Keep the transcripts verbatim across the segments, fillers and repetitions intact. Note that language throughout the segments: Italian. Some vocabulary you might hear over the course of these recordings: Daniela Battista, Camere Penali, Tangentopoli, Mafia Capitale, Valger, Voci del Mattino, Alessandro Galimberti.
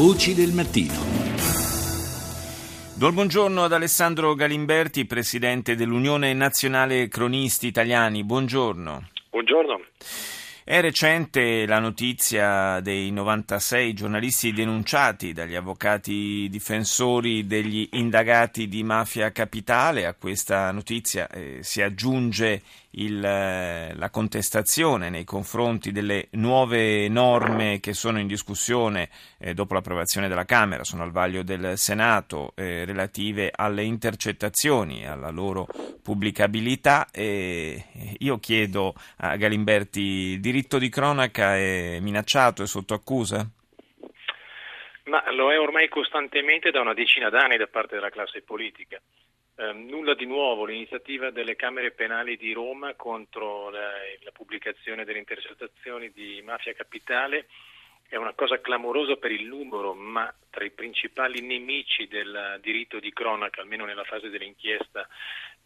Voci del mattino. Do il buongiorno ad Alessandro Galimberti, presidente dell'Unione Nazionale Cronisti Italiani. Buongiorno. Buongiorno. È recente la notizia dei novantasei giornalisti denunciati dagli avvocati difensori degli indagati di Mafia Capitale. A questa notizia eh, si aggiunge il, la contestazione nei confronti delle nuove norme che sono in discussione eh, dopo l'approvazione della Camera, sono al vaglio del Senato, eh, relative alle intercettazioni, alla loro pubblicabilità. E io chiedo a Galimberti di Il diritto di cronaca è minacciato, è sotto accusa? Ma lo è ormai costantemente da una decina d'anni da parte della classe politica. Eh, nulla di nuovo l'iniziativa delle Camere Penali di Roma contro la, la pubblicazione delle intercettazioni di Mafia Capitale è una cosa clamorosa per il numero, ma tra i principali nemici del diritto di cronaca, almeno nella fase dell'inchiesta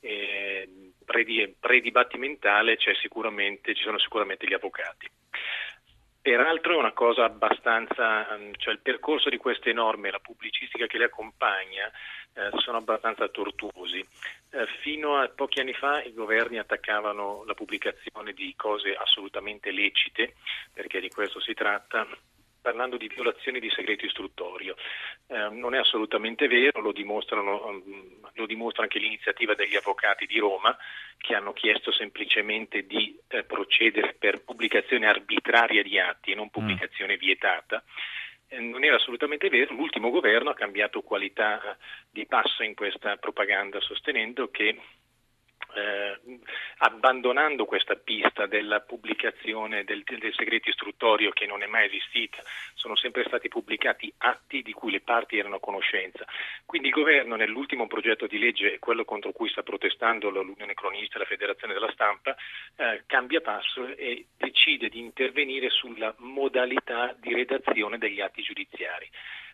eh, predibattimentale, c'è sicuramente, ci sono sicuramente gli avvocati. Peraltro è una cosa abbastanza, cioè il percorso di queste norme, la pubblicistica che le accompagna, eh, sono abbastanza tortuosi. Eh, fino a pochi anni fa i governi attaccavano la pubblicazione di cose assolutamente lecite, perché di questo si tratta, parlando di violazioni di segreto istruttorio. Eh, non è assolutamente vero, lo dimostrano, lo dimostra anche l'iniziativa degli avvocati di Roma, che hanno chiesto semplicemente di eh, procedere per pubblicazione arbitraria di atti e non pubblicazione vietata. Eh, non era assolutamente vero, l'ultimo governo ha cambiato qualità di passo in questa propaganda, sostenendo che Eh, abbandonando questa pista della pubblicazione del, del segreto istruttorio, che non è mai esistita, sono sempre stati pubblicati atti di cui le parti erano a conoscenza. Quindi il governo, nell'ultimo progetto di legge, quello contro cui sta protestando l'Unione Cronista e la Federazione della Stampa, eh, cambia passo e decide di intervenire sulla modalità di redazione degli atti giudiziari,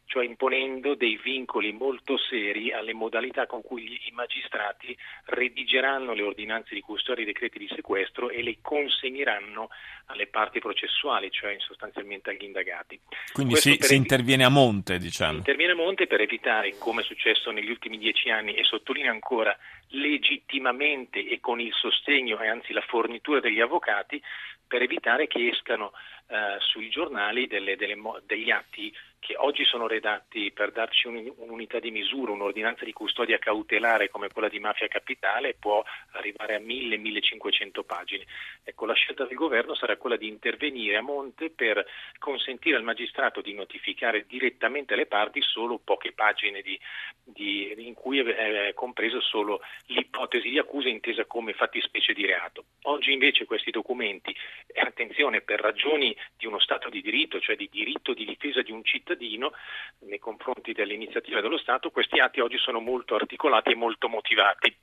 cioè imponendo dei vincoli molto seri alle modalità con cui i magistrati redigeranno le ordinanze di custodia e i decreti di sequestro e le consegneranno alle parti processuali, cioè sostanzialmente agli indagati. Quindi si, si interviene a monte, diciamo. Si interviene a monte per evitare, come è successo negli ultimi dieci anni, e sottolineo ancora legittimamente e con il sostegno e anzi la fornitura degli avvocati, per evitare che escano eh, sui giornali delle, delle, degli atti che oggi sono redatti per darci un, un'unità di misura. Un'ordinanza di custodia cautelare come quella di Mafia Capitale può arrivare a mille millecinquecento pagine. Ecco, la scelta del governo sarà quella di intervenire a monte per consentire al magistrato di notificare direttamente alle parti solo poche pagine di, di, in cui è, è compreso solo l'ipotesi di accusa intesa come fattispecie di reato. Oggi invece questi documenti, e attenzione, per ragioni di uno Stato di diritto, cioè di diritto di difesa di un cittadino nei confronti dell'iniziativa dello Stato, questi atti oggi sono molto articolati e molto motivati,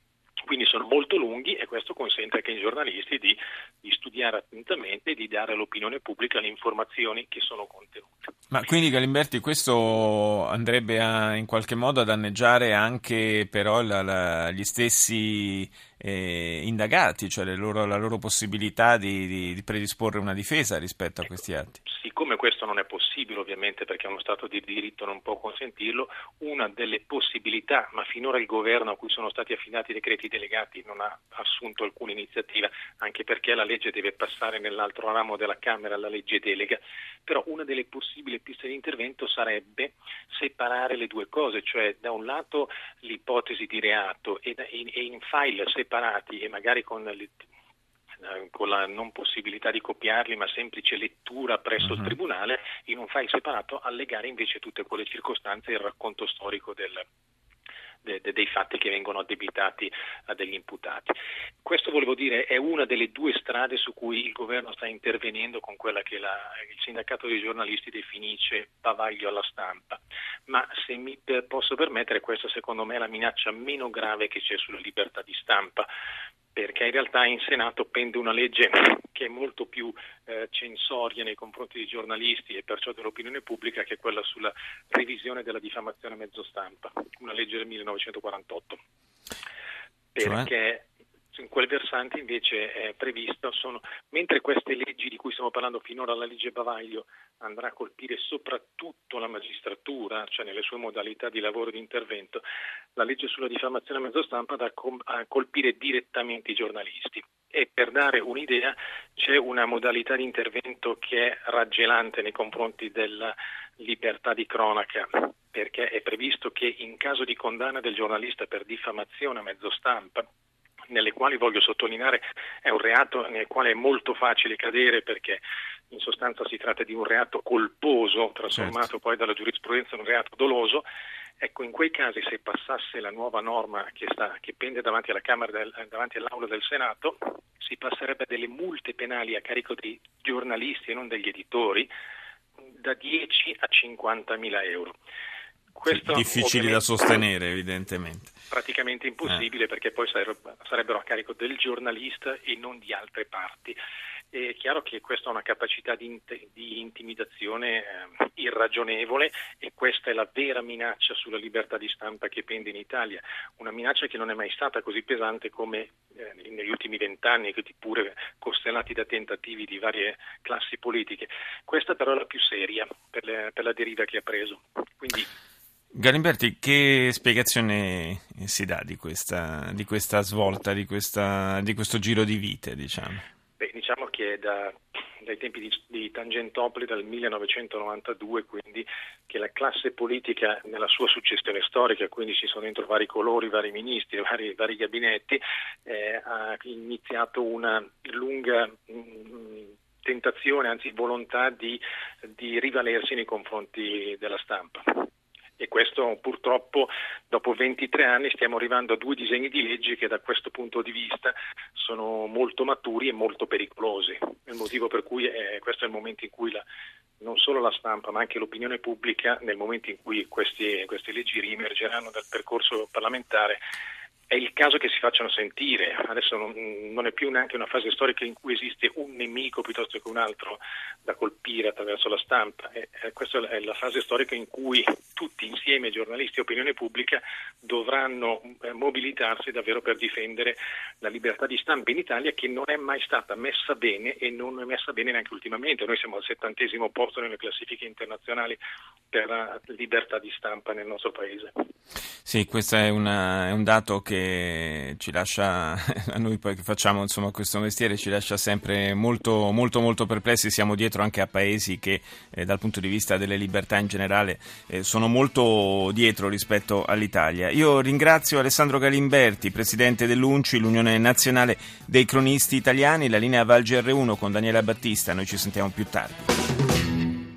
quindi sono molto lunghi, e questo consente anche ai giornalisti di, di studiare attentamente e di dare all'opinione pubblica le informazioni che sono contenute. Ma quindi, Galimberti, questo andrebbe a, in qualche modo a danneggiare anche però la, la, gli stessi eh, indagati, cioè le loro, la loro possibilità di, di, di predisporre una difesa rispetto a ecco, questi atti? Siccome questo non è possibile, ovviamente, perché uno Stato di diritto non può consentirlo, una delle possibilità, ma finora il governo a cui sono stati affidati i decreti delegati non ha assunto alcuna iniziativa, anche perché la legge deve passare nell'altro ramo della Camera, la legge delega, però una delle possibili piste di intervento sarebbe separare le due cose, cioè da un lato l'ipotesi di reato e in file separati e magari con le con la non possibilità di copiarli, ma semplice lettura presso uh-huh. il tribunale, in un file separato allegare invece tutte quelle circostanze e il racconto storico del, de, de, dei fatti che vengono addebitati a degli imputati. Questo, volevo dire, è una delle due strade su cui il governo sta intervenendo con quella che la, il sindacato dei giornalisti definisce bavaglio alla stampa, ma se mi posso permettere, questa secondo me è la minaccia meno grave che c'è sulla libertà di stampa, perché in realtà in Senato pende una legge che è molto più eh, censoria nei confronti dei giornalisti e perciò dell'opinione pubblica, che è quella sulla revisione della diffamazione a mezzo stampa, una legge del millenovecentoquarantotto. Perché... Cioè? in quel versante invece è previsto, sono, mentre queste leggi di cui stiamo parlando finora, la legge bavaglio andrà a colpire soprattutto la magistratura, cioè nelle sue modalità di lavoro e di intervento, la legge sulla diffamazione a mezzo stampa andrà a colpire direttamente i giornalisti. E per dare un'idea c'è una modalità di intervento che è raggelante nei confronti della libertà di cronaca, perché è previsto che in caso di condanna del giornalista per diffamazione a mezzo stampa, nelle quali, voglio sottolineare, è un reato nel quale è molto facile cadere perché in sostanza si tratta di un reato colposo, trasformato certo. poi dalla giurisprudenza in un reato doloso. Ecco, in quei casi, se passasse la nuova norma che, sta, che pende davanti alla Camera del, davanti all'Aula del Senato, si passerebbe a delle multe penali a carico dei giornalisti e non degli editori da dieci a cinquantamila euro. Questo, difficili da sostenere, evidentemente. Praticamente impossibile eh. perché poi sarebbero a carico del giornalista e non di altre parti. È chiaro che questa è una capacità di, int- di intimidazione eh, irragionevole, e questa è la vera minaccia sulla libertà di stampa che pende in Italia, una minaccia che non è mai stata così pesante come eh, negli ultimi vent'anni, pure costellati da tentativi di varie classi politiche. Questa però è la più seria per, le, per la deriva che ha preso. Quindi Galimberti, che spiegazione si dà di questa, di questa svolta, di, questa, di questo giro di vite, diciamo? Beh, diciamo che da, dai tempi di, di Tangentopoli, dal millenovecentonovantadue, quindi, che la classe politica nella sua successione storica, quindi ci sono dentro vari colori, vari ministri, vari, vari gabinetti, eh, ha iniziato una lunga mh, tentazione, anzi volontà di, di rivalersi nei confronti della stampa. E questo purtroppo dopo ventitré anni stiamo arrivando a due disegni di legge che da questo punto di vista sono molto maturi e molto pericolosi. È il motivo per cui è, questo è il momento in cui la, non solo la stampa ma anche l'opinione pubblica, nel momento in cui questi, queste leggi riemergeranno dal percorso parlamentare, è il caso che si facciano sentire. Adesso non, non è più neanche una fase storica in cui esiste un nemico piuttosto che un altro da colpire attraverso la stampa. E, eh, questa è la fase storica in cui tutti insieme, giornalisti e opinione pubblica, dovranno eh, mobilitarsi davvero per difendere la libertà di stampa in Italia, che non è mai stata messa bene e non è messa bene neanche ultimamente. Noi siamo al settantesimo posto nelle classifiche internazionali per la libertà di stampa nel nostro paese. Sì, questo è, una, è un dato che ci lascia, a noi poi che facciamo insomma questo mestiere, ci lascia sempre molto molto molto perplessi. Siamo dietro anche a paesi che eh, dal punto di vista delle libertà in generale eh, sono molto dietro rispetto all'Italia. Io ringrazio Alessandro Galimberti, presidente dell'U N C I, l'Unione Nazionale dei Cronisti Italiani. La linea Valger uno con Daniela Battista, noi ci sentiamo più tardi.